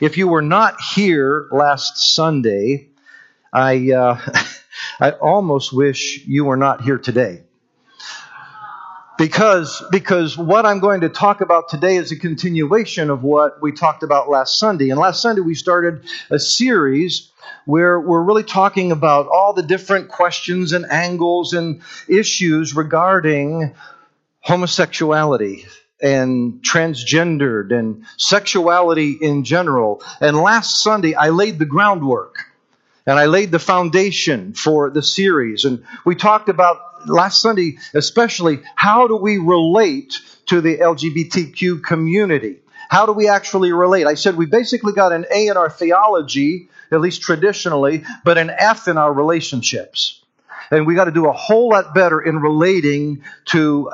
If you were not here last Sunday, I almost wish you were not here today. Because what I'm going to talk about today is a continuation of what we talked about last Sunday. And last Sunday we started a series where we're really talking about all the different questions and angles and issues regarding homosexuality and transgendered and sexuality in general. And last Sunday I laid the groundwork and I laid the foundation for the series. And we talked about last Sunday, especially, how do we relate to the LGBTQ community? How do we actually relate? I said we basically got an A in our theology, at least traditionally, but an F in our relationships. And we got to do a whole lot better in relating to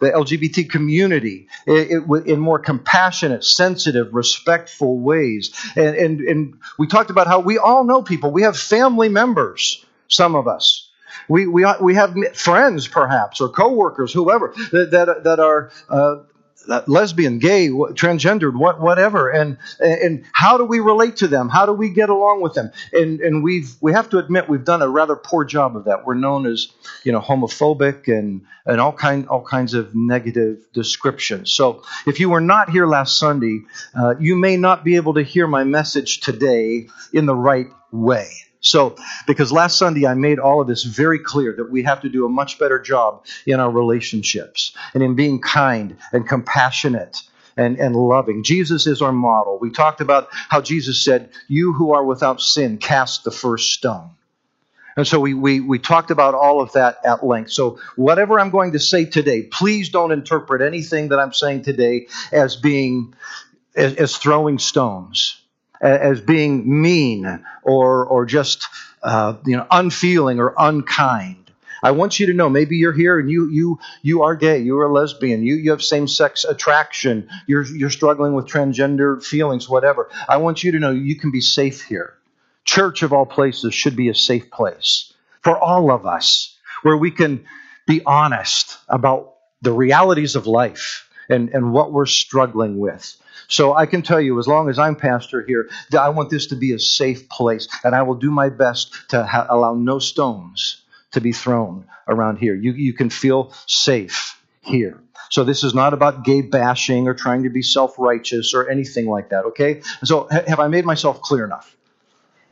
the LGBT community in more compassionate, sensitive, respectful ways. And we talked about how we all know people. We have family members, some of us. We have friends, perhaps, or coworkers, whoever, that are lesbian, gay, transgendered, whatever. And how do we relate to them? How do we get along with them? And we have to admit we've done a rather poor job of that. We're known as, homophobic and all kinds of negative descriptions. So if you were not here last Sunday, you may not be able to hear my message today in the right way. So, because last Sunday I made all of this very clear that we have to do a much better job in our relationships and in being kind and compassionate and loving. Jesus is our model. We talked about how Jesus said, "You who are without sin, cast the first stone." And so we talked about all of that at length. So whatever I'm going to say today, please don't interpret anything that I'm saying today as being, as throwing stones, as being mean or just unfeeling or unkind. I want you to know, maybe you're here and you are gay, you are lesbian, you have same-sex attraction, you're struggling with transgender feelings, whatever. I want you to know you can be safe here. Church of all places should be a safe place for all of us, where we can be honest about the realities of life and what we're struggling with. So I can tell you, as long as I'm pastor here, I want this to be a safe place, and I will do my best to allow no stones to be thrown around here. You can feel safe here. So this is not about gay bashing or trying to be self-righteous or anything like that, okay? So have I made myself clear enough?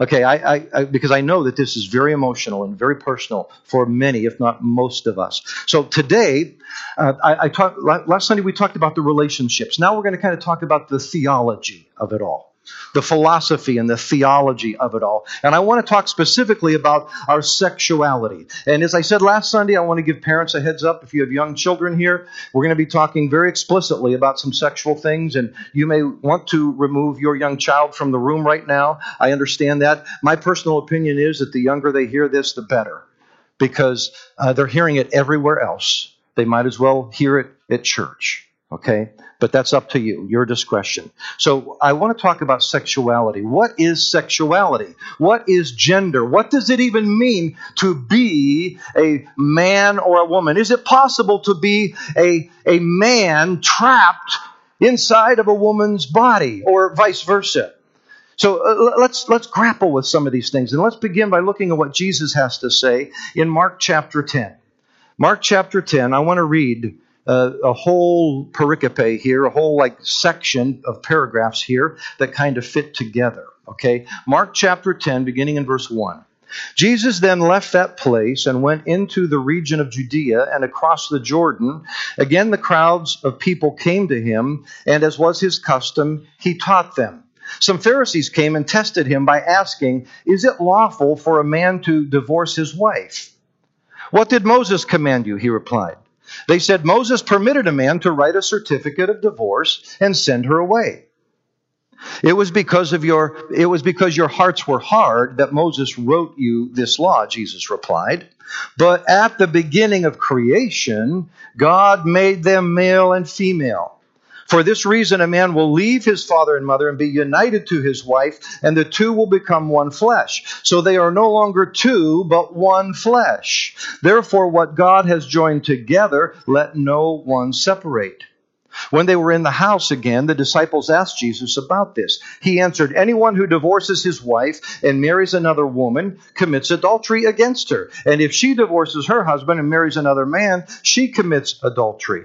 Okay, I because I know that this is very emotional and very personal for many, if not most of us. So today, last Sunday we talked about the relationships. Now we're going to kind of talk about the theology of it all, the philosophy and the theology of it all. And I want to talk specifically about our sexuality. And as I said last Sunday, I want to give parents a heads up. If you have young children here, we're going to be talking very explicitly about some sexual things, and you may want to remove your young child from the room right now. I understand that. My personal opinion is that the younger they hear this, the better, because they're hearing it everywhere else. They might as well hear it at church. Okay, but that's up to you, your discretion. So I want to talk about sexuality. What is sexuality? What is gender? What does it even mean to be a man or a woman? Is it possible to be a man trapped inside of a woman's body, or vice versa? So let's grapple with some of these things, and let's begin by looking at what Jesus has to say in Mark chapter 10. Mark chapter 10, I want to read a whole pericope here, a whole section of paragraphs here that kind of fit together, okay? Mark chapter 10, beginning in verse 1. Jesus then left that place and went into the region of Judea and across the Jordan. Again, the crowds of people came to him, and as was his custom, he taught them. Some Pharisees came and tested him by asking, "Is it lawful for a man to divorce his wife?" "What did Moses command you?" he replied. They said, "Moses permitted a man to write a certificate of divorce and send her away." It was because your hearts were hard that Moses wrote you this law," Jesus replied. "But at the beginning of creation, God made them male and female. For this reason, a man will leave his father and mother and be united to his wife, and the two will become one flesh. So they are no longer two, but one flesh. Therefore, what God has joined together, let no one separate. When they were in the house again, the disciples asked Jesus about this. He answered, "Anyone who divorces his wife and marries another woman commits adultery against her. And if she divorces her husband and marries another man, she commits adultery."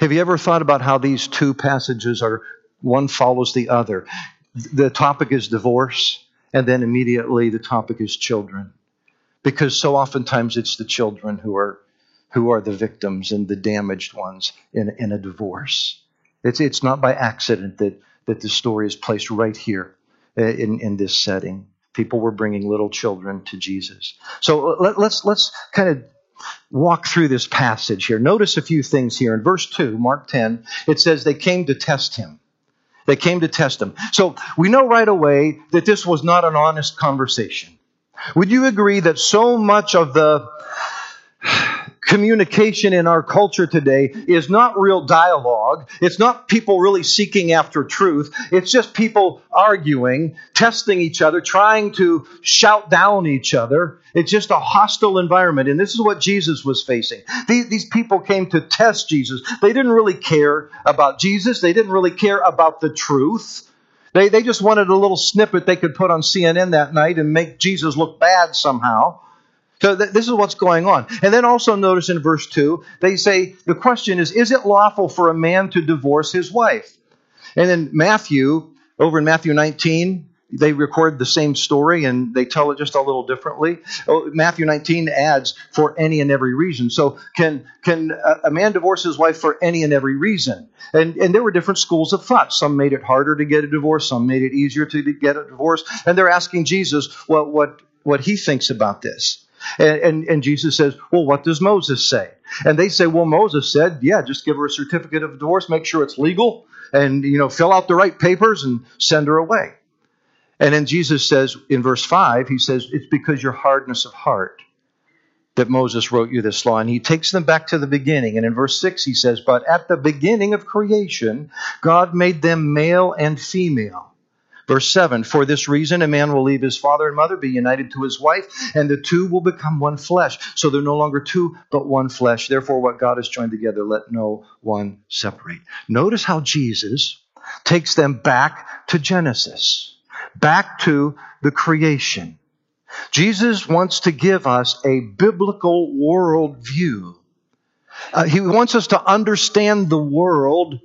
Have you ever thought about how these two passages are, one follows the other? The topic is divorce, and then immediately the topic is children. Because so oftentimes it's the children who are the victims and the damaged ones in a divorce. It's not by accident that the story is placed right here in this setting. People were bringing little children to Jesus. So let's kind of walk through this passage here. Notice a few things here. In verse 2, Mark 10, it says they came to test him. They came to test him. So we know right away that this was not an honest conversation. Would you agree that so much of the communication in our culture today is not real dialogue? It's not people really seeking after truth. It's just people arguing, testing each other, trying to shout down each other. It's just a hostile environment. And this is what Jesus was facing. These people came to test Jesus. They didn't really care about Jesus. They didn't really care about the truth. They just wanted a little snippet they could put on CNN that night and make Jesus look bad somehow. So this is what's going on. And then also notice in verse 2, they say, the question is it lawful for a man to divorce his wife? And then over in Matthew 19, they record the same story and they tell it just a little differently. Matthew 19 adds, for any and every reason. So can a man divorce his wife for any and every reason? And there were different schools of thought. Some made it harder to get a divorce. Some made it easier to get a divorce. And they're asking Jesus what he thinks about this. And Jesus says, well, what does Moses say? And they say, well, Moses said, yeah, just give her a certificate of divorce, make sure it's legal, and fill out the right papers and send her away. And then Jesus says in verse 5, he says, it's because your hardness of heart that Moses wrote you this law. And he takes them back to the beginning. And in verse 6, he says, but at the beginning of creation, God made them male and female. Verse 7, for this reason, a man will leave his father and mother, be united to his wife, and the two will become one flesh. So they're no longer two, but one flesh. Therefore, what God has joined together, let no one separate. Notice how Jesus takes them back to Genesis. Back to the creation. Jesus wants to give us a biblical worldview. He wants us to understand the world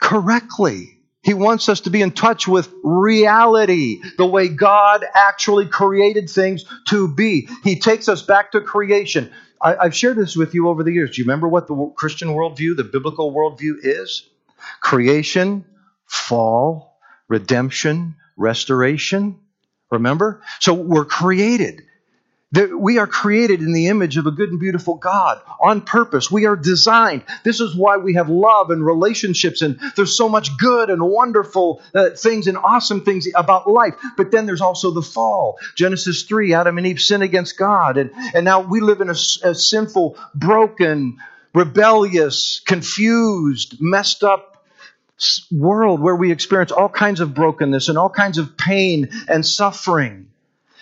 correctly. He wants us to be in touch with reality, the way God actually created things to be. He takes us back to creation. I've shared this with you over the years. Do you remember what the Christian worldview, the biblical worldview is? Creation, fall, redemption, restoration, remember? So we're created. We are created in the image of a good and beautiful God on purpose. We are designed. This is why we have love and relationships, and there's so much good and wonderful things and awesome things about life. But then there's also the fall. Genesis 3, Adam and Eve sin against God, and now we live in a sinful, broken, rebellious, confused, messed up world where we experience all kinds of brokenness and all kinds of pain and suffering.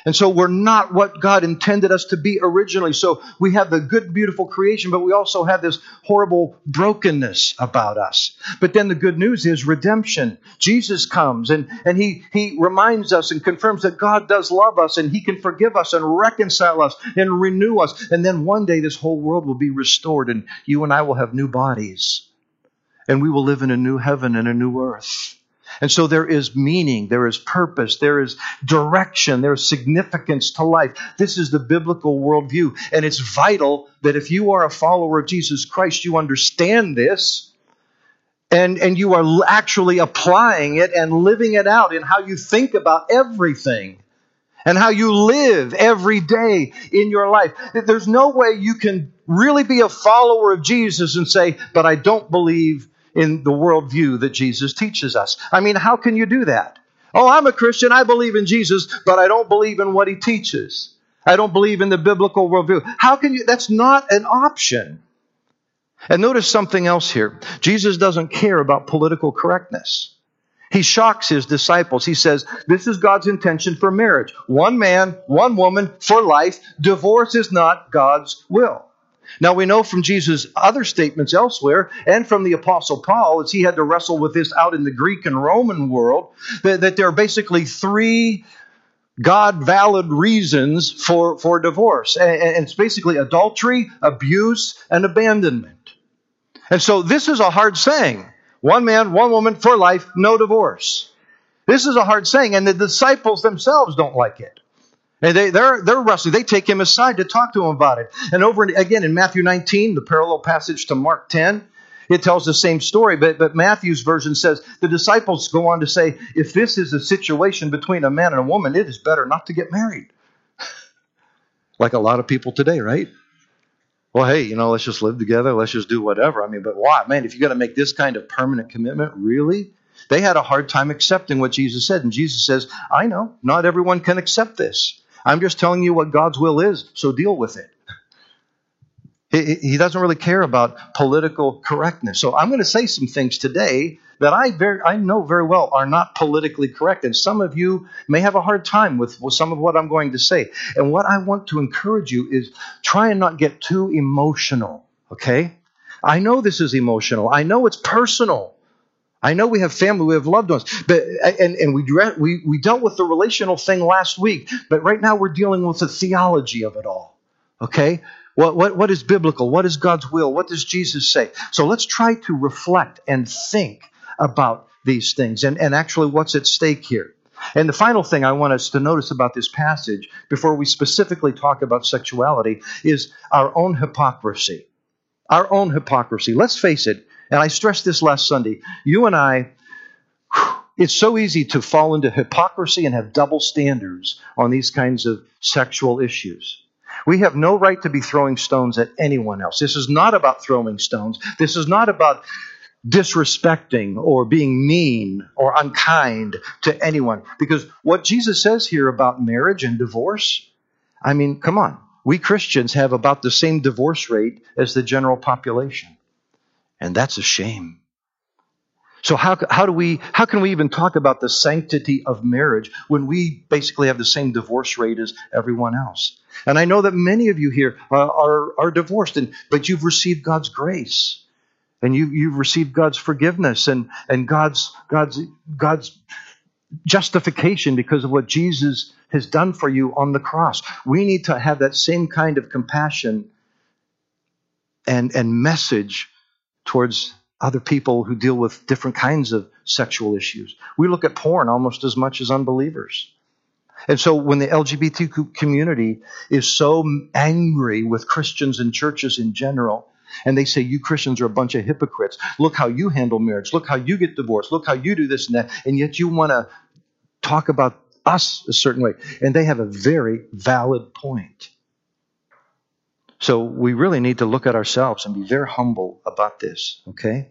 And so we're not what God intended us to be originally. So we have the good, beautiful creation, but we also have this horrible brokenness about us. But then the good news is redemption. Jesus comes and he reminds us and confirms that God does love us and he can forgive us and reconcile us and renew us. And then one day this whole world will be restored and you and I will have new bodies. And we will live in a new heaven and a new earth. And so there is meaning, there is purpose, there is direction, there is significance to life. This is the biblical worldview. And it's vital that if you are a follower of Jesus Christ, you understand this and you are actually applying it and living it out in how you think about everything and how you live every day in your life. There's no way you can really be a follower of Jesus and say, but I don't believe in the worldview that Jesus teaches us. I mean, how can you do that? Oh, I'm a Christian. I believe in Jesus, but I don't believe in what he teaches. I don't believe in the biblical worldview. How can you? That's not an option. And notice something else here. Jesus doesn't care about political correctness. He shocks his disciples. He says, this is God's intention for marriage. One man, one woman, for life. Divorce is not God's will. Now, we know from Jesus' other statements elsewhere, and from the Apostle Paul, as he had to wrestle with this out in the Greek and Roman world, that there are basically three God-valid reasons for divorce. And it's basically adultery, abuse, and abandonment. And so this is a hard saying. One man, one woman, for life, no divorce. This is a hard saying, and the disciples themselves don't like it. And they're wrestling. They take him aside to talk to him about it. And over again in Matthew 19, the parallel passage to Mark 10, it tells the same story, but Matthew's version says, the disciples go on to say, if this is a situation between a man and a woman, it is better not to get married. Like a lot of people today, right? Well, hey, let's just live together. Let's just do whatever. I mean, but why? Man, if you got to make this kind of permanent commitment, really? They had a hard time accepting what Jesus said. And Jesus says, I know, not everyone can accept this. I'm just telling you what God's will is, so deal with it. He doesn't really care about political correctness. So I'm going to say some things today that I know very well are not politically correct. And some of you may have a hard time with some of what I'm going to say. And what I want to encourage you is try and not get too emotional, okay? I know this is emotional. I know it's personal. I know we have family, we have loved ones, but we dealt with the relational thing last week. But right now we're dealing with the theology of it all, okay? What is biblical? What is God's will? What does Jesus say? So let's try to reflect and think about these things and actually what's at stake here. And the final thing I want us to notice about this passage before we specifically talk about sexuality is our own hypocrisy. Our own hypocrisy. Let's face it, and I stressed this last Sunday, you and I, it's so easy to fall into hypocrisy and have double standards on these kinds of sexual issues. We have no right to be throwing stones at anyone else. This is not about throwing stones. This is not about disrespecting or being mean or unkind to anyone. Because what Jesus says here about marriage and divorce, I mean, come on. We Christians have about the same divorce rate as the general population. And that's a shame. So how can we even talk about the sanctity of marriage when we basically have the same divorce rate as everyone else? And I know that many of you here are divorced, but you've received God's grace, and you've received God's forgiveness and God's justification because of what Jesus has done for you on the cross. We need to have that same kind of compassion and message towards other people who deal with different kinds of sexual issues. We look at porn almost as much as unbelievers. And so when the LGBTQ community is so angry with Christians and churches in general, and they say, you Christians are a bunch of hypocrites. Look how you handle marriage. Look how you get divorced. Look how you do this and that. And yet you want to talk about us a certain way. And they have a very valid point. So we really need to look at ourselves and be very humble about this, okay?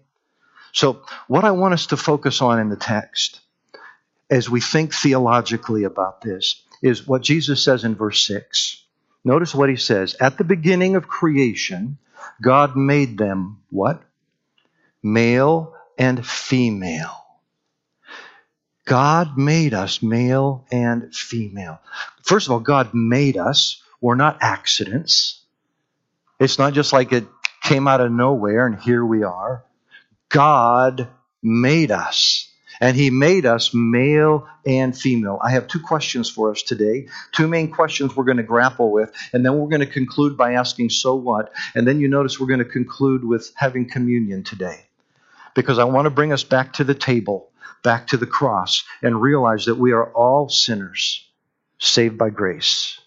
So what I want us to focus on in the text as we think theologically about this is what Jesus says in verse 6. Notice what he says. At the beginning of creation, God made them what? Male and female. God made us male and female. First of all, God made us. We're not accidents. It's not just like it came out of nowhere and here we are. God made us, and he made us male and female. I have two questions for us today, two main questions we're going to grapple with, and then we're going to conclude by asking, so what? And then you notice we're going to conclude with having communion today, because I want to bring us back to the table, back to the cross, and realize that we are all sinners saved by grace,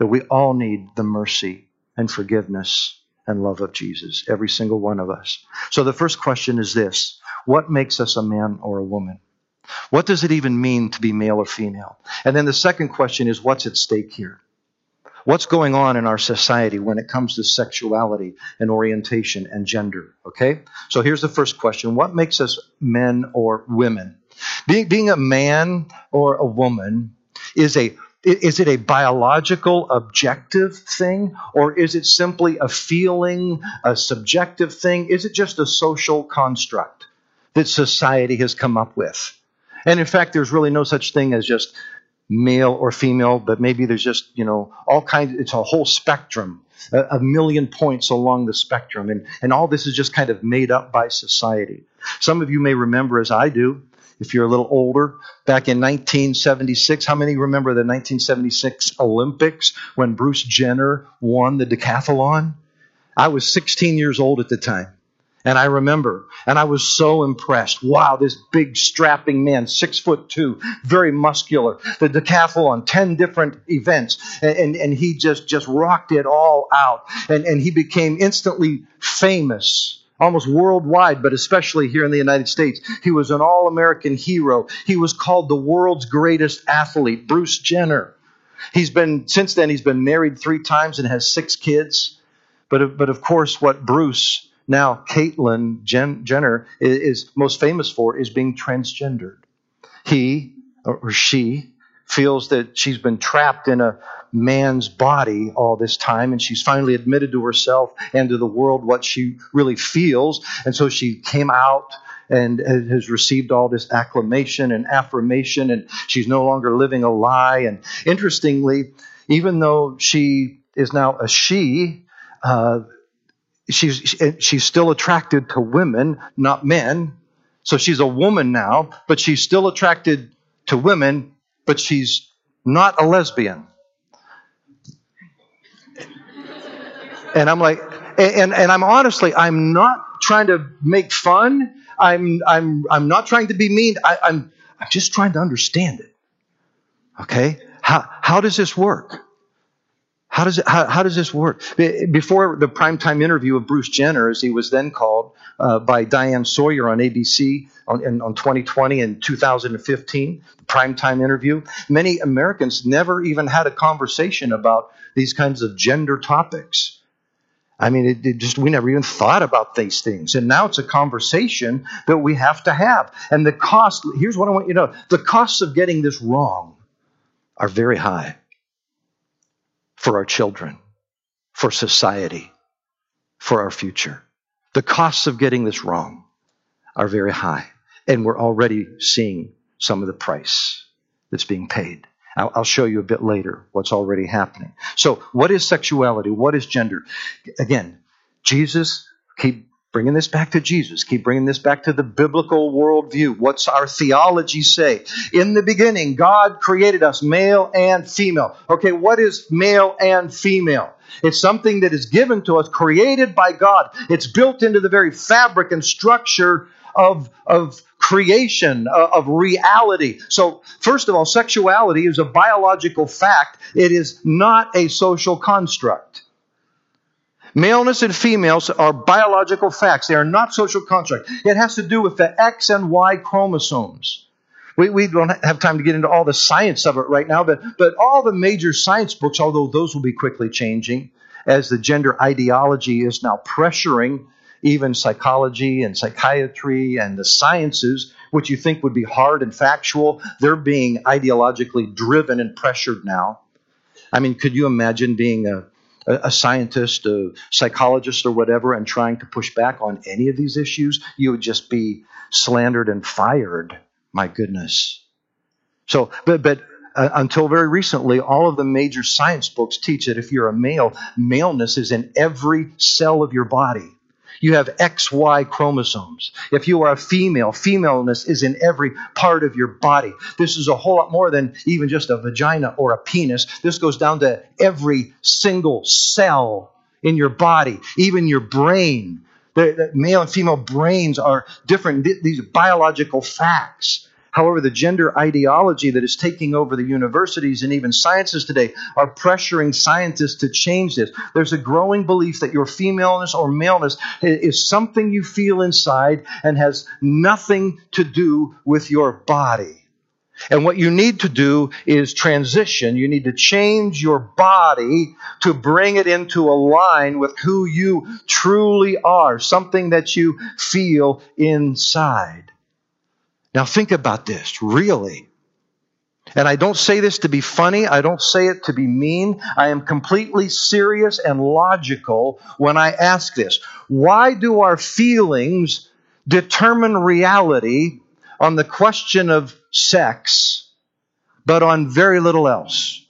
that we all need the mercy and forgiveness and love of Jesus, every single one of us. So the first question is this: what makes us a man or a woman? What does it even mean to be male or female? And then the second question is, what's at stake here? what's going on in our society when it comes to sexuality and orientation and gender, okay? So here's the first question. What makes us men or women? Being a man or a woman, is it a biological, objective thing, or is it simply a feeling, a subjective thing? Is it just a social construct that society has come up with? And in fact, there's really no such thing as just male or female, but maybe there's just, all kinds, it's a whole spectrum, a million points along the spectrum, and all this is just kind of made up by society. Some of you may remember, as I do, if you're a little older, back in 1976, how many remember the 1976 Olympics when Bruce Jenner won the decathlon? I was 16 years old at the time. And I remember, and I was so impressed. Wow, this big strapping man, 6'2", very muscular. The decathlon, 10 different events, and he just rocked it all out. And he became instantly famous, almost worldwide, but especially here in the United States. He was an all-American hero. He was called the world's greatest athlete, Bruce Jenner. Since then, he's been married 3 times and has 6 kids. But of course, what Bruce, now Caitlyn Jenner, is most famous for is being transgendered. He or she feels that she's been trapped in a man's body all this time, and she's finally admitted to herself and to the world what she really feels. And so she came out and has received all this acclamation and affirmation, and she's no longer living a lie. And interestingly, even though she is now a she, she's still attracted to women, not men. So she's a woman now, but she's still attracted to women, but she's not a lesbian. And I'm like, and I'm honestly, I'm not trying to make fun. I'm not trying to be mean. I'm just trying to understand it. Okay? How does this work? How does this work? Before the primetime interview of Bruce Jenner, as he was then called, by Diane Sawyer on ABC on 2020 and 2015, the primetime interview, many Americans never even had a conversation about these kinds of gender topics. I mean, we never even thought about these things. And now it's a conversation that we have to have. And the cost, here's what I want you to know, the costs of getting this wrong are very high for our children, for society, for our future. The costs of getting this wrong are very high. And we're already seeing some of the price that's being paid. I'll show you a bit later what's already happening. So what is sexuality? What is gender? Again, Jesus, keep bringing this back to Jesus. Keep bringing this back to the biblical worldview. What's our theology say? In the beginning, God created us male and female. Okay, what is male and female? It's something that is given to us, created by God. It's built into the very fabric and structure of creation, of reality. So, first of all, sexuality is a biological fact. It is not a social construct. Maleness and females are biological facts. They are not social constructs. It has to do with the X and Y chromosomes. We don't have time to get into all the science of it right now, but all the major science books, although those will be quickly changing as the gender ideology is now pressuring even psychology and psychiatry and the sciences, which you think would be hard and factual, they're being ideologically driven and pressured now. I mean, could you imagine being a scientist, a psychologist or whatever, and trying to push back on any of these issues? You would just be slandered and fired. My goodness. So, but until very recently, all of the major science books teach that if you're a male, maleness is in every cell of your body. You have XY chromosomes. If you are a female, femaleness is in every part of your body. This is a whole lot more than even just a vagina or a penis. This goes down to every single cell in your body, even your brain. The male and female brains are different. These are biological facts. However, the gender ideology that is taking over the universities and even sciences today are pressuring scientists to change this. There's a growing belief that your femaleness or maleness is something you feel inside and has nothing to do with your body. And what you need to do is transition. You need to change your body to bring it into a line with who you truly are, something that you feel inside. Now think about this, really. And I don't say this to be funny. I don't say it to be mean. I am completely serious and logical when I ask this. Why do our feelings determine reality on the question of sex, but on very little else?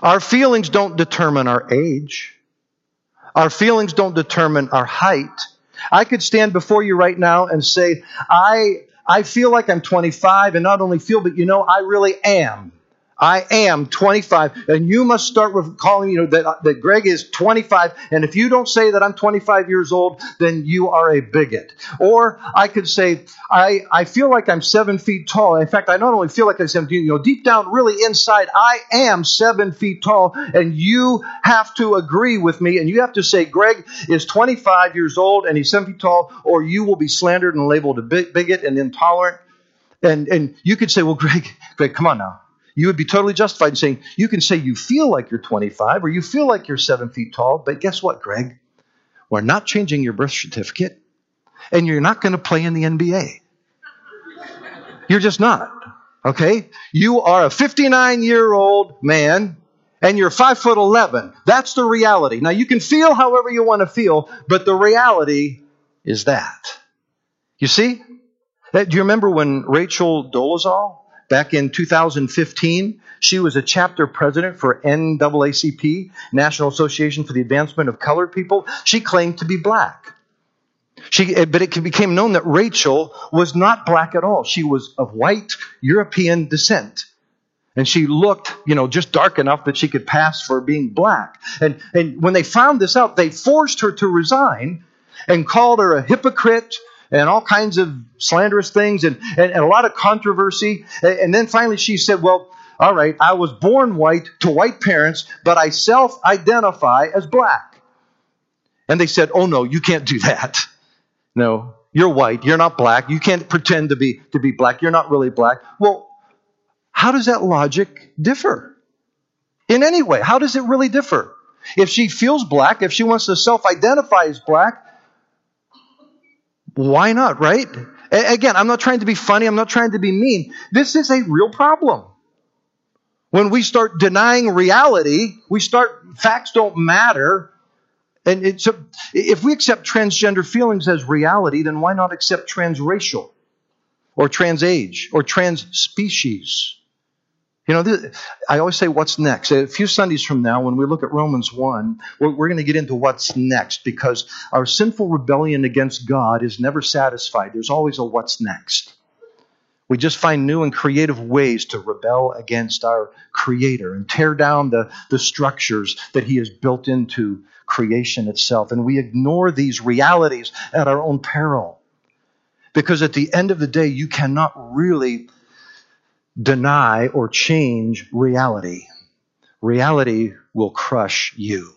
Our feelings don't determine our age. Our feelings don't determine our height. I could stand before you right now and say, I feel like I'm 25, and not only feel, but you know, I really am. I am 25, and you must start with calling, you know, that Greg is 25, and if you don't say that I'm 25 years old, then you are a bigot. Or I could say, I feel like I'm 7 feet tall. In fact, I not only feel like I'm 7 feet, you know, deep down, really inside, I am 7 feet tall, and you have to agree with me, and you have to say, Greg is 25 years old, and he's 7 feet tall, or you will be slandered and labeled a bigot and intolerant. And you could say, well, Greg, come on now. You would be totally justified in saying, you can say you feel like you're 25 or you feel like you're 7 feet tall, but guess what, Greg? We're not changing your birth certificate, and you're not going to play in the NBA. You're just not, okay? You are a 59-year-old man, and you're 5'11". That's the reality. Now, you can feel however you want to feel, but the reality is that. You see? Do you remember when Rachel Dolezal, back in 2015, she was a chapter president for NAACP, National Association for the Advancement of Colored People. She claimed to be black. But it became known that Rachel was not black at all. She was of white European descent. And she looked, you know, just dark enough that she could pass for being black. And when they found this out, they forced her to resign and called her a hypocrite, and all kinds of slanderous things, and a lot of controversy. And then finally she said, well, all right, I was born white to white parents, but I self-identify as black. And they said, oh, no, you can't do that. No, you're white. You're not black. You can't pretend to be black. You're not really black. Well, how does that logic differ? In any way, how does it really differ? If she feels black, if she wants to self-identify as black, why not, right? Again, I'm not trying to be funny. I'm not trying to be mean. This is a real problem. When we start denying reality, facts don't matter. And if we accept transgender feelings as reality, then why not accept transracial or transage or transspecies? You know, I always say what's next. A few Sundays from now, when we look at Romans 1, we're going to get into what's next, because our sinful rebellion against God is never satisfied. There's always a what's next. We just find new and creative ways to rebel against our Creator and tear down the structures that He has built into creation itself. And we ignore these realities at our own peril, because at the end of the day, you cannot really deny or change reality. Reality will crush you.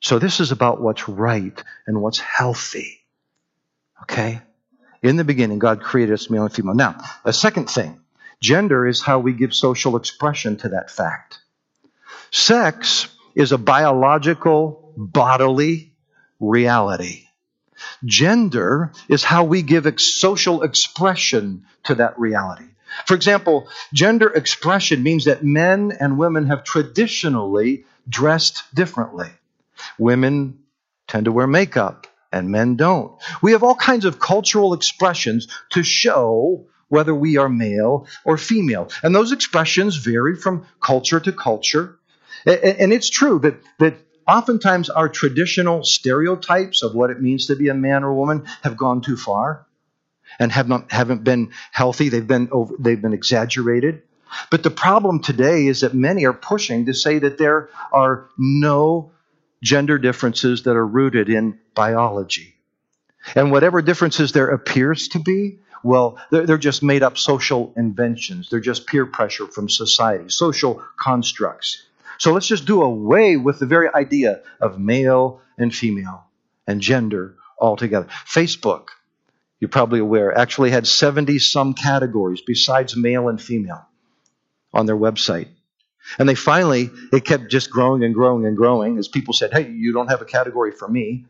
So this is about what's right and what's healthy. Okay? In the beginning, God created us male and female. Now, a second thing. Gender is how we give social expression to that fact. Sex is a biological, bodily reality. Gender is how we give social expression to that reality. For example, gender expression means that men and women have traditionally dressed differently. Women tend to wear makeup, and men don't. We have all kinds of cultural expressions to show whether we are male or female. And those expressions vary from culture to culture. And it's true that oftentimes our traditional stereotypes of what it means to be a man or a woman have gone too far and haven't been healthy. They've been exaggerated. But the problem today is that many are pushing to say that there are no gender differences that are rooted in biology. And whatever differences there appears to be, well, they're just made up social inventions. They're just peer pressure from society, social constructs. So let's just do away with the very idea of male and female and gender altogether. Facebook you're probably aware, actually had 70-some categories besides male and female on their website. And they finally, it kept just growing and growing and growing as people said, hey, you don't have a category for me.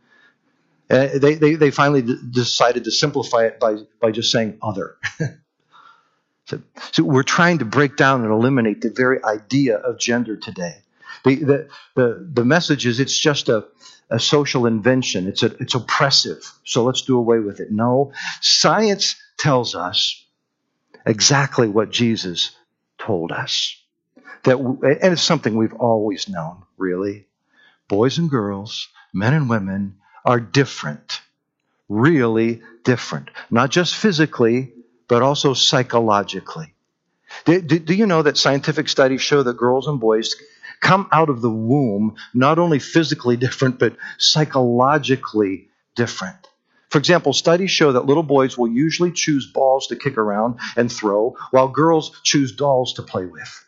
They finally decided to simplify it by just saying other. So we're trying to break down and eliminate the very idea of gender today. The message is it's just a social invention. It's oppressive. So let's do away with it. No, science tells us exactly what Jesus told us. And it's something we've always known, really. Boys and girls, men and women are different, really different. Not just physically, but also psychologically. Do you know that scientific studies show that girls and boys come out of the womb not only physically different, but psychologically different? For example, studies show that little boys will usually choose balls to kick around and throw, while girls choose dolls to play with.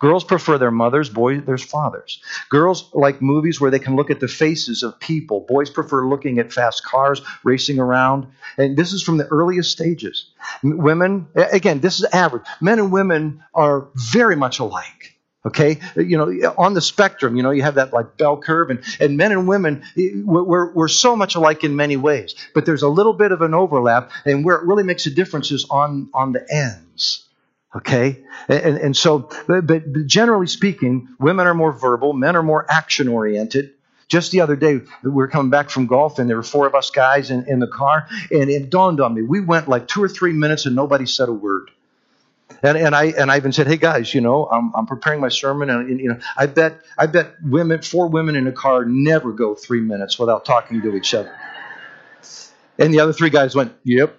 Girls prefer their mothers, boys their fathers. Girls like movies where they can look at the faces of people. Boys prefer looking at fast cars racing around. And this is from the earliest stages. Women, again, this is average. Men and women are very much alike. Okay, you know, on the spectrum, you know, you have that like bell curve, and men and women, we're so much alike in many ways, but there's a little bit of an overlap, and where it really makes a difference is on the ends. Okay, and so, but generally speaking, women are more verbal, men are more action oriented. Just the other day, we were coming back from golf, and there were four of us guys in the car, and it dawned on me, we went like 2 or 3 minutes, and nobody said a word. And I even said, hey guys, you know, I'm preparing my sermon, and you know, I bet four women in a car never go 3 minutes without talking to each other. And the other three guys went, yep.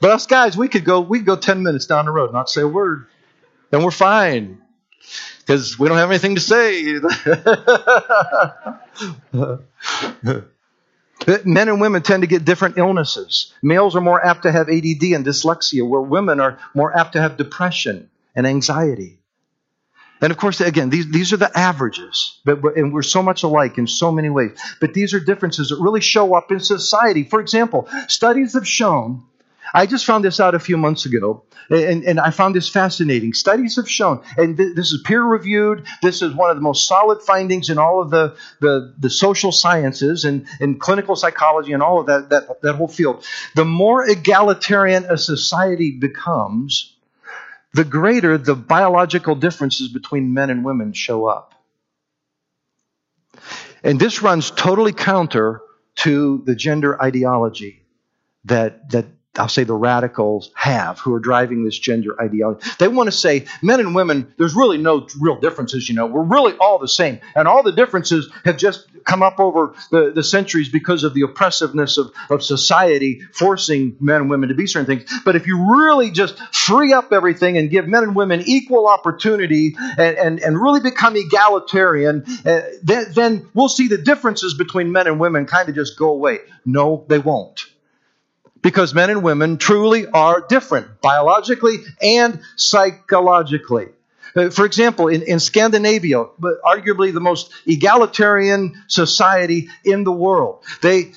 But us guys, we could go 10 minutes down the road, not say a word, and we're fine because we don't have anything to say. Men and women tend to get different illnesses. Males are more apt to have ADD and dyslexia, where women are more apt to have depression and anxiety. And of course, again, these are the averages, and we're so much alike in so many ways. But these are differences that really show up in society. For example, studies have shown, I just found this out a few months ago, and I found this fascinating. Studies have shown, and this is peer-reviewed, this is one of the most solid findings in all of the social sciences and clinical psychology and all of that whole field. The more egalitarian a society becomes, the greater the biological differences between men and women show up. And this runs totally counter to the gender ideology that I'll say the radicals have, who are driving this gender ideology. They want to say men and women, there's really no real differences, you know. We're really all the same. And all the differences have just come up over the centuries because of the oppressiveness of society forcing men and women to be certain things. But if you really just free up everything and give men and women equal opportunity and really become egalitarian, then we'll see the differences between men and women kind of just go away. No, they won't. Because men and women truly are different, biologically and psychologically. For example, in Scandinavia, arguably the most egalitarian society in the world, they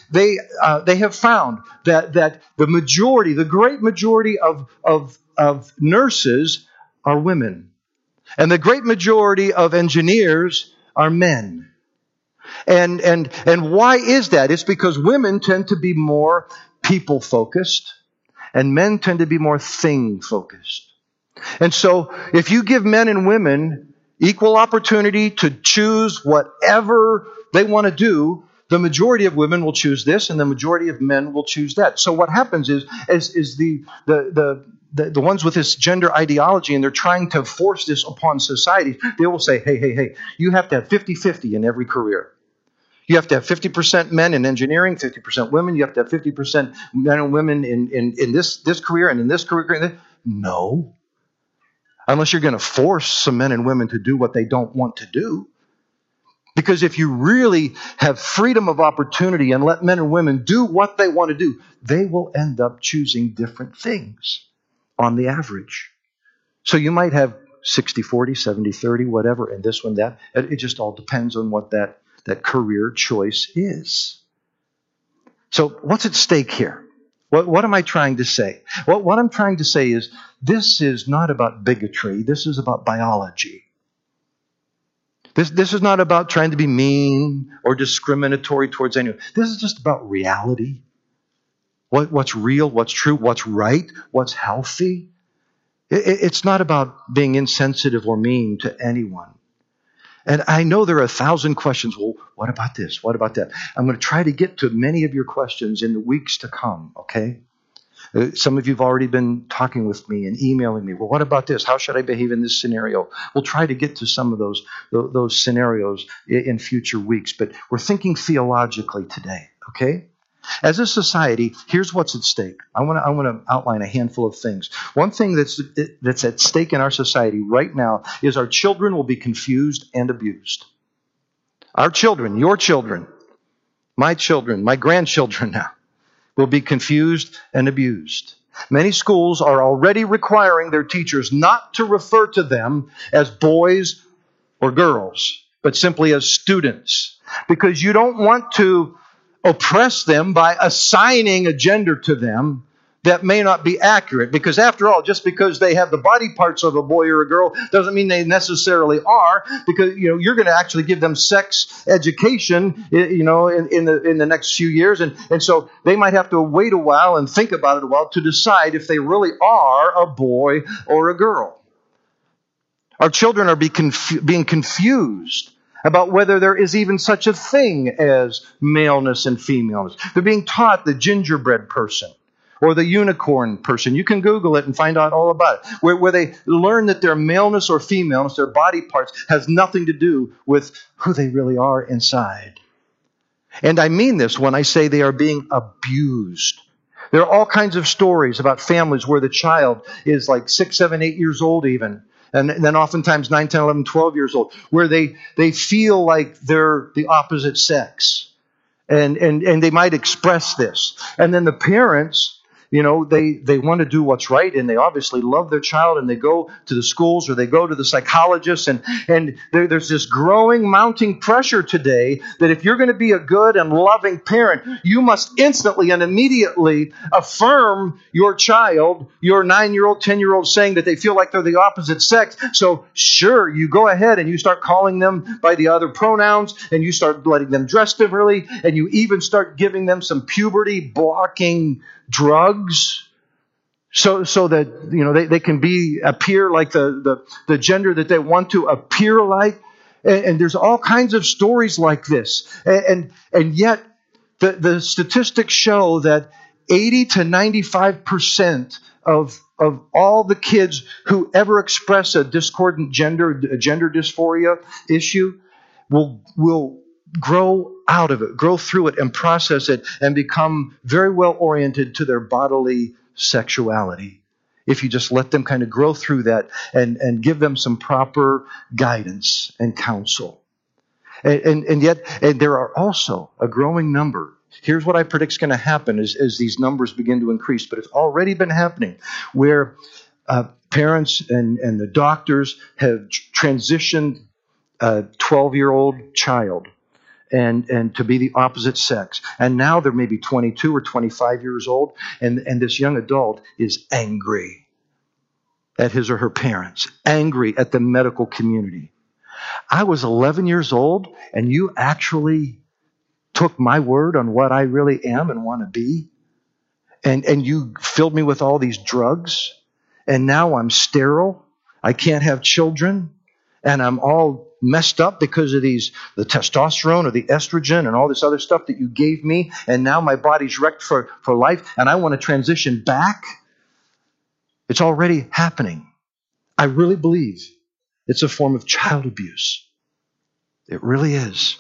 have found that the great majority of nurses are women, and the great majority of engineers are men. And why is that? It's because women tend to be more people-focused, and men tend to be more thing-focused. And so if you give men and women equal opportunity to choose whatever they want to do, the majority of women will choose this, and the majority of men will choose that. So what happens is the ones with this gender ideology, and they're trying to force this upon society, they will say, hey, you have to have 50-50 in every career. You have to have 50% men in engineering, 50% women. You have to have 50% men and women in this career and in this career. No. Unless you're going to force some men and women to do what they don't want to do. Because if you really have freedom of opportunity and let men and women do what they want to do, they will end up choosing different things on the average. So you might have 60-40, 70-30, whatever, and this one, that. It just all depends on what that career choice is. So what's at stake here? What am I trying to say? What I'm trying to say is this is not about bigotry. This is about biology. This is not about trying to be mean or discriminatory towards anyone. This is just about reality. What's real, what's true, what's right, what's healthy. It's not about being insensitive or mean to anyone. And I know there are 1,000 questions. Well, what about this? What about that? I'm going to try to get to many of your questions in the weeks to come, okay? Some of you have already been talking with me and emailing me. Well, what about this? How should I behave in this scenario? We'll try to get to some of those scenarios in future weeks. But we're thinking theologically today, okay? As a society, here's what's at stake. I want to outline a handful of things. One thing that's at stake in our society right now is our children will be confused and abused. Our children, your children, my grandchildren now, will be confused and abused. Many schools are already requiring their teachers not to refer to them as boys or girls, but simply as students, because you don't want to oppress them by assigning a gender to them that may not be accurate. Because after all, just because they have the body parts of a boy or a girl doesn't mean they necessarily are, because you're going to actually give them sex education in the next few years. And so they might have to wait a while and think about it a while to decide if they really are a boy or a girl. Our children are being confused about whether there is even such a thing as maleness and femaleness. They're being taught the gingerbread person or the unicorn person. You can Google it and find out all about it, where they learn that their maleness or femaleness, their body parts, has nothing to do with who they really are inside. And I mean this when I say they are being abused. There are all kinds of stories about families where the child is like 6, 7, 8 years old even, and then oftentimes 9, 10, 11, 12 years old, where they feel like they're the opposite sex. And they might express this. And then the parents, they want to do what's right, and they obviously love their child, and they go to the schools or they go to the psychologists. And there's this growing, mounting pressure today that if you're going to be a good and loving parent, you must instantly and immediately affirm your child, your 9-year-old, 10-year-old, saying that they feel like they're the opposite sex. So sure, you go ahead and you start calling them by the other pronouns, and you start letting them dress differently, and you even start giving them some puberty-blocking drugs, so that they can appear like the gender that they want to appear like, and there's all kinds of stories like this, and yet the statistics show that 80 to 95% of all the kids who ever express a discordant gender dysphoria issue will grow out of it, grow through it, and process it, and become very well oriented to their bodily sexuality, if you just let them kind of grow through that and give them some proper guidance and counsel. And yet there are also a growing number. Here's what I predict is going to happen as these numbers begin to increase, but it's already been happening, where parents and the doctors have transitioned a 12-year-old child and to be the opposite sex. And now they're maybe 22 or 25 years old, and this young adult is angry at his or her parents, angry at the medical community. I was 11 years old, and you actually took my word on what I really am and want to be, and you filled me with all these drugs, and now I'm sterile, I can't have children, and I'm all messed up because of the testosterone or the estrogen and all this other stuff that you gave me, and now my body's wrecked for life, and I want to transition back. It's already happening. I really believe it's a form of child abuse. It really is.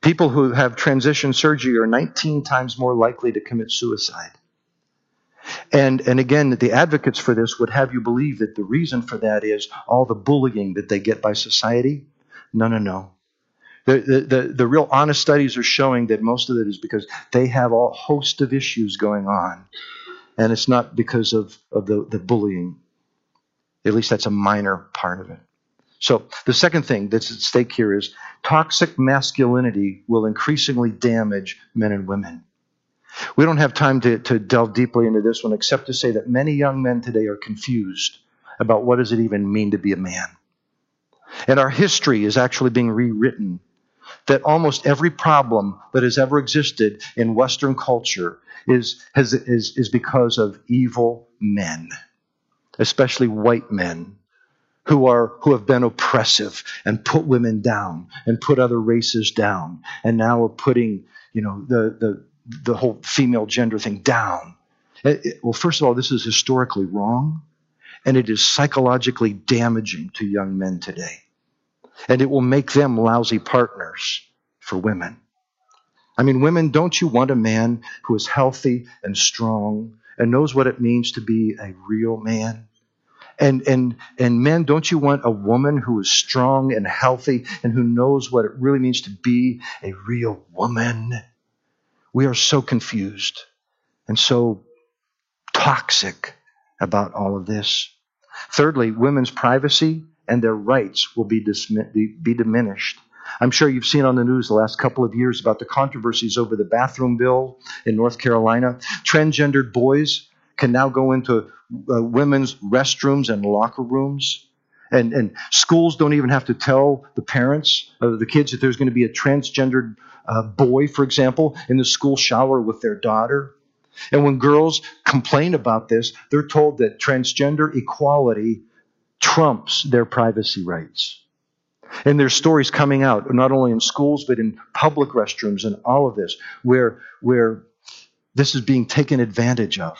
People who have transition surgery are 19 times more likely to commit suicide. And again, the advocates for this would have you believe that the reason for that is all the bullying that they get by society. No. The real honest studies are showing that most of it is because they have a host of issues going on. And it's not because of the bullying. At least that's a minor part of it. So the second thing that's at stake here is toxic masculinity will increasingly damage men and women. We don't have time to delve deeply into this one, except to say that many young men today are confused about what does it even mean to be a man. And our history is actually being rewritten, that almost every problem that has ever existed in Western culture is because of evil men, especially white men, who have been oppressive and put women down and put other races down, and now are putting the whole female gender thing down. Well, first of all, this is historically wrong, and it is psychologically damaging to young men today. And it will make them lousy partners for women. I mean, women, don't you want a man who is healthy and strong and knows what it means to be a real man? And men, don't you want a woman who is strong and healthy and who knows what it really means to be a real woman? We are so confused and so toxic about all of this. Thirdly, women's privacy and their rights will be diminished. I'm sure you've seen on the news the last couple of years about the controversies over the bathroom bill in North Carolina. Transgendered boys can now go into women's restrooms and locker rooms. And schools don't even have to tell the parents of the kids that there's going to be a transgendered boy, for example, in the school shower with their daughter. And when girls complain about this, they're told that transgender equality trumps their privacy rights. And there's stories coming out, not only in schools, but in public restrooms and all of this, where this is being taken advantage of.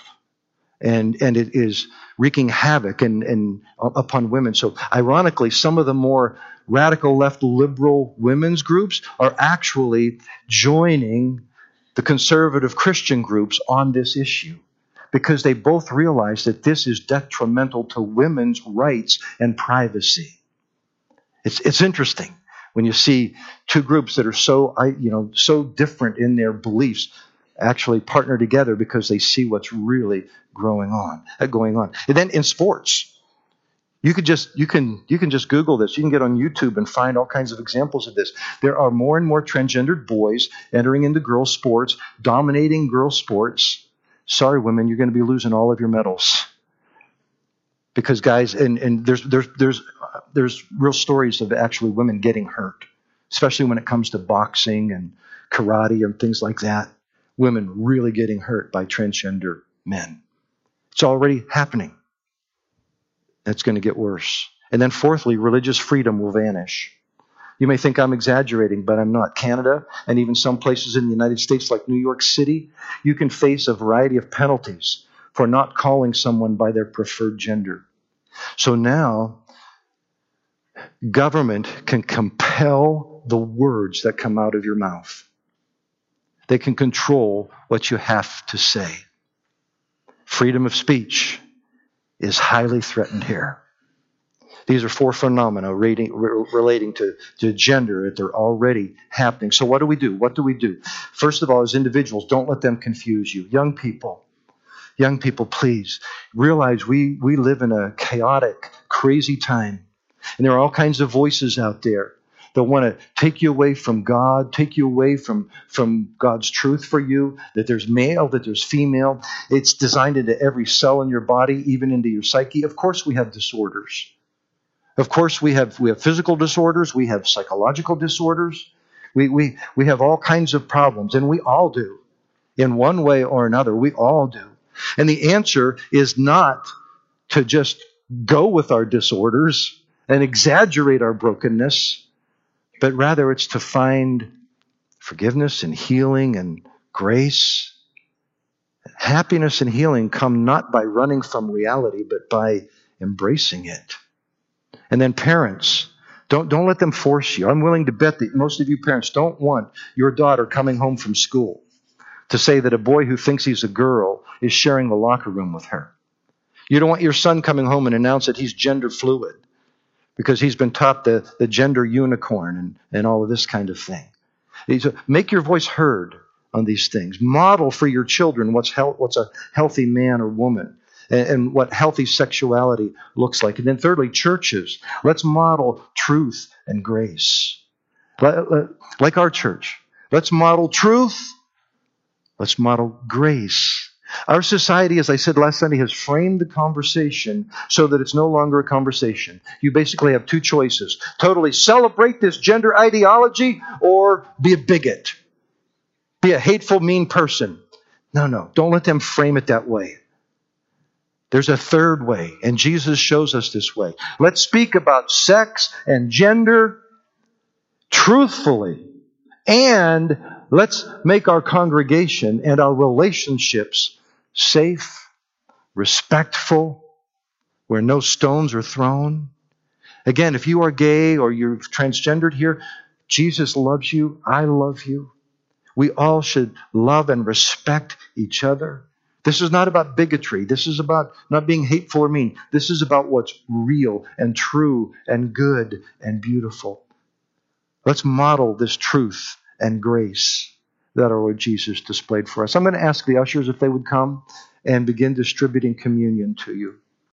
And it is wreaking havoc and upon women. So ironically, some of the more radical left liberal women's groups are actually joining the conservative Christian groups on this issue, because they both realize that this is detrimental to women's rights and privacy. It's interesting when you see two groups that are so different in their beliefs actually partner together because they see what's really going on. And then in sports, you can just Google this. You can get on YouTube and find all kinds of examples of this. There are more and more transgendered boys entering into girls' sports, dominating girls' sports. Sorry, women, you're going to be losing all of your medals. Because guys, and there's real stories of actually women getting hurt, especially when it comes to boxing and karate and things like that. Women really getting hurt by transgender men. It's already happening. That's going to get worse. And then fourthly, religious freedom will vanish. You may think I'm exaggerating, but I'm not. Canada and even some places in the United States like New York City, you can face a variety of penalties for not calling someone by their preferred gender. So now, government can compel the words that come out of your mouth. They can control what you have to say. Freedom of speech is highly threatened here. These are four phenomena relating to gender. They're already happening. So what do we do? What do we do? First of all, as individuals, don't let them confuse you. Young people, please realize we live in a chaotic, crazy time. And there are all kinds of voices out there. They'll want to take you away from God, take you away from God's truth for you, that there's male, that there's female. It's designed into every cell in your body, even into your psyche. Of course we have disorders. Of course we have physical disorders. We have psychological disorders. We have all kinds of problems, and we all do. In one way or another, we all do. And the answer is not to just go with our disorders and exaggerate our brokenness, but rather it's to find forgiveness and healing and grace. Happiness and healing come not by running from reality, but by embracing it. And then parents, don't let them force you. I'm willing to bet that most of you parents don't want your daughter coming home from school to say that a boy who thinks he's a girl is sharing the locker room with her. You don't want your son coming home and announce that he's gender fluid, because he's been taught the gender unicorn and all of this kind of thing. So make your voice heard on these things. Model for your children what's a healthy man or woman. and what healthy sexuality looks like. And then thirdly, churches. Let's model truth and grace. Like our church. Let's model truth. Let's model grace. Our society, as I said last Sunday, has framed the conversation so that it's no longer a conversation. You basically have two choices. Totally celebrate this gender ideology or be a bigot. Be a hateful, mean person. No. Don't let them frame it that way. There's a third way, and Jesus shows us this way. Let's speak about sex and gender truthfully, and let's make our congregation and our relationships safe, respectful, where no stones are thrown. Again, if you are gay or you're transgendered here, Jesus loves you. I love you. We all should love and respect each other. This is not about bigotry. This is about not being hateful or mean. This is about what's real and true and good and beautiful. Let's model this truth and grace that our Lord Jesus displayed for us. I'm going to ask the ushers if they would come and begin distributing communion to you.